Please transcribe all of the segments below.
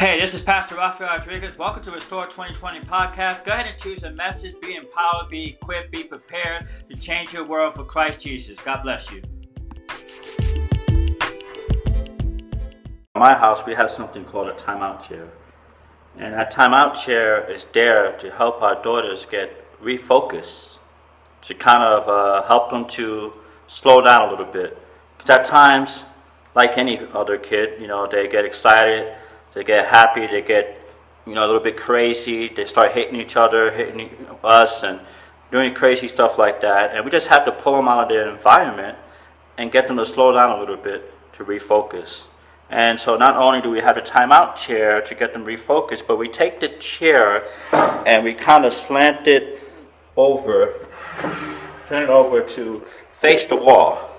Hey, this is Pastor Rafael Rodriguez. Welcome to Restore 2020 Podcast. Go ahead and choose a message. Be empowered, be equipped, be prepared to change your world for Christ Jesus. God bless you. In my house, we have something called a timeout chair. And that timeout chair is there to help our daughters get refocused, to kind of help them to slow down a little bit. Because at times, like any other kid, they get excited. They get happy, they get, a little bit crazy, they start hitting each other, hitting us, and doing crazy stuff like that. And we just have to pull them out of their environment and get them to slow down a little bit to refocus. And so not only do we have a timeout chair to get them refocused, but we take the chair and we kind of slant it over, turn it over to face the wall.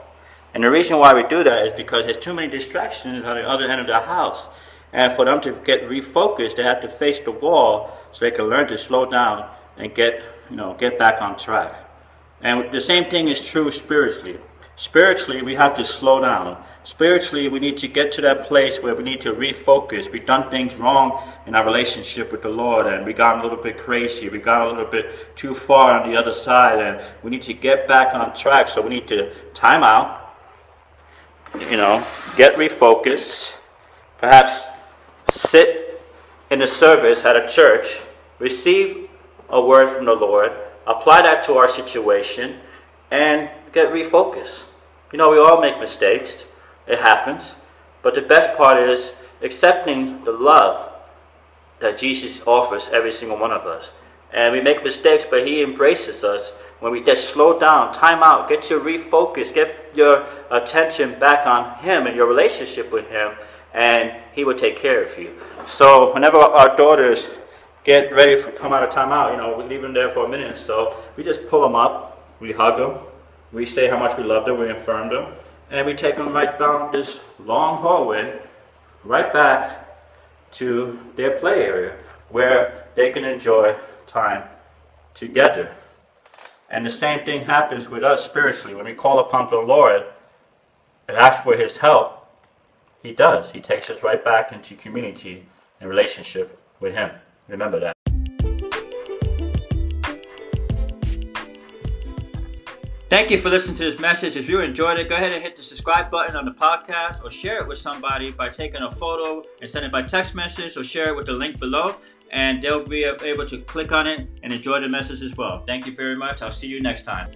And the reason why we do that is because there's too many distractions on the other end of the house. And for them to get refocused, they have to face the wall so they can learn to slow down and get back on track. And the same thing is true spiritually. Spiritually, we have to slow down. Spiritually, we need to get to that place where we need to refocus. We've done things wrong in our relationship with the Lord, and we got a little bit crazy. We got a little bit too far on the other side, and we need to get back on track. So we need to time out, get refocused, perhaps sit in a service at a church, receive a word from the Lord, apply that to our situation, and get refocused. We all make mistakes. It happens. But the best part is accepting the love that Jesus offers every single one of us. And we make mistakes, but He embraces us when we just slow down, time out, get your refocus, get your attention back on Him and your relationship with Him, and He will take care of you. So whenever our daughters get ready to come out of time out, we leave them there for a minute or so, we just pull them up, we hug them, we say how much we love them, we affirm them, and we take them right down this long hallway, right back to their play area, where they can enjoy time together. And the same thing happens with us spiritually. When we call upon the Lord and ask for His help, He does. He takes us right back into community and relationship with Him. Remember that. Thank you for listening to this message. If you enjoyed it, go ahead and hit the subscribe button on the podcast, or share it with somebody by taking a photo and send it by text message, or share it with the link below, and they'll be able to click on it and enjoy the message as well. Thank you very much. I'll see you next time.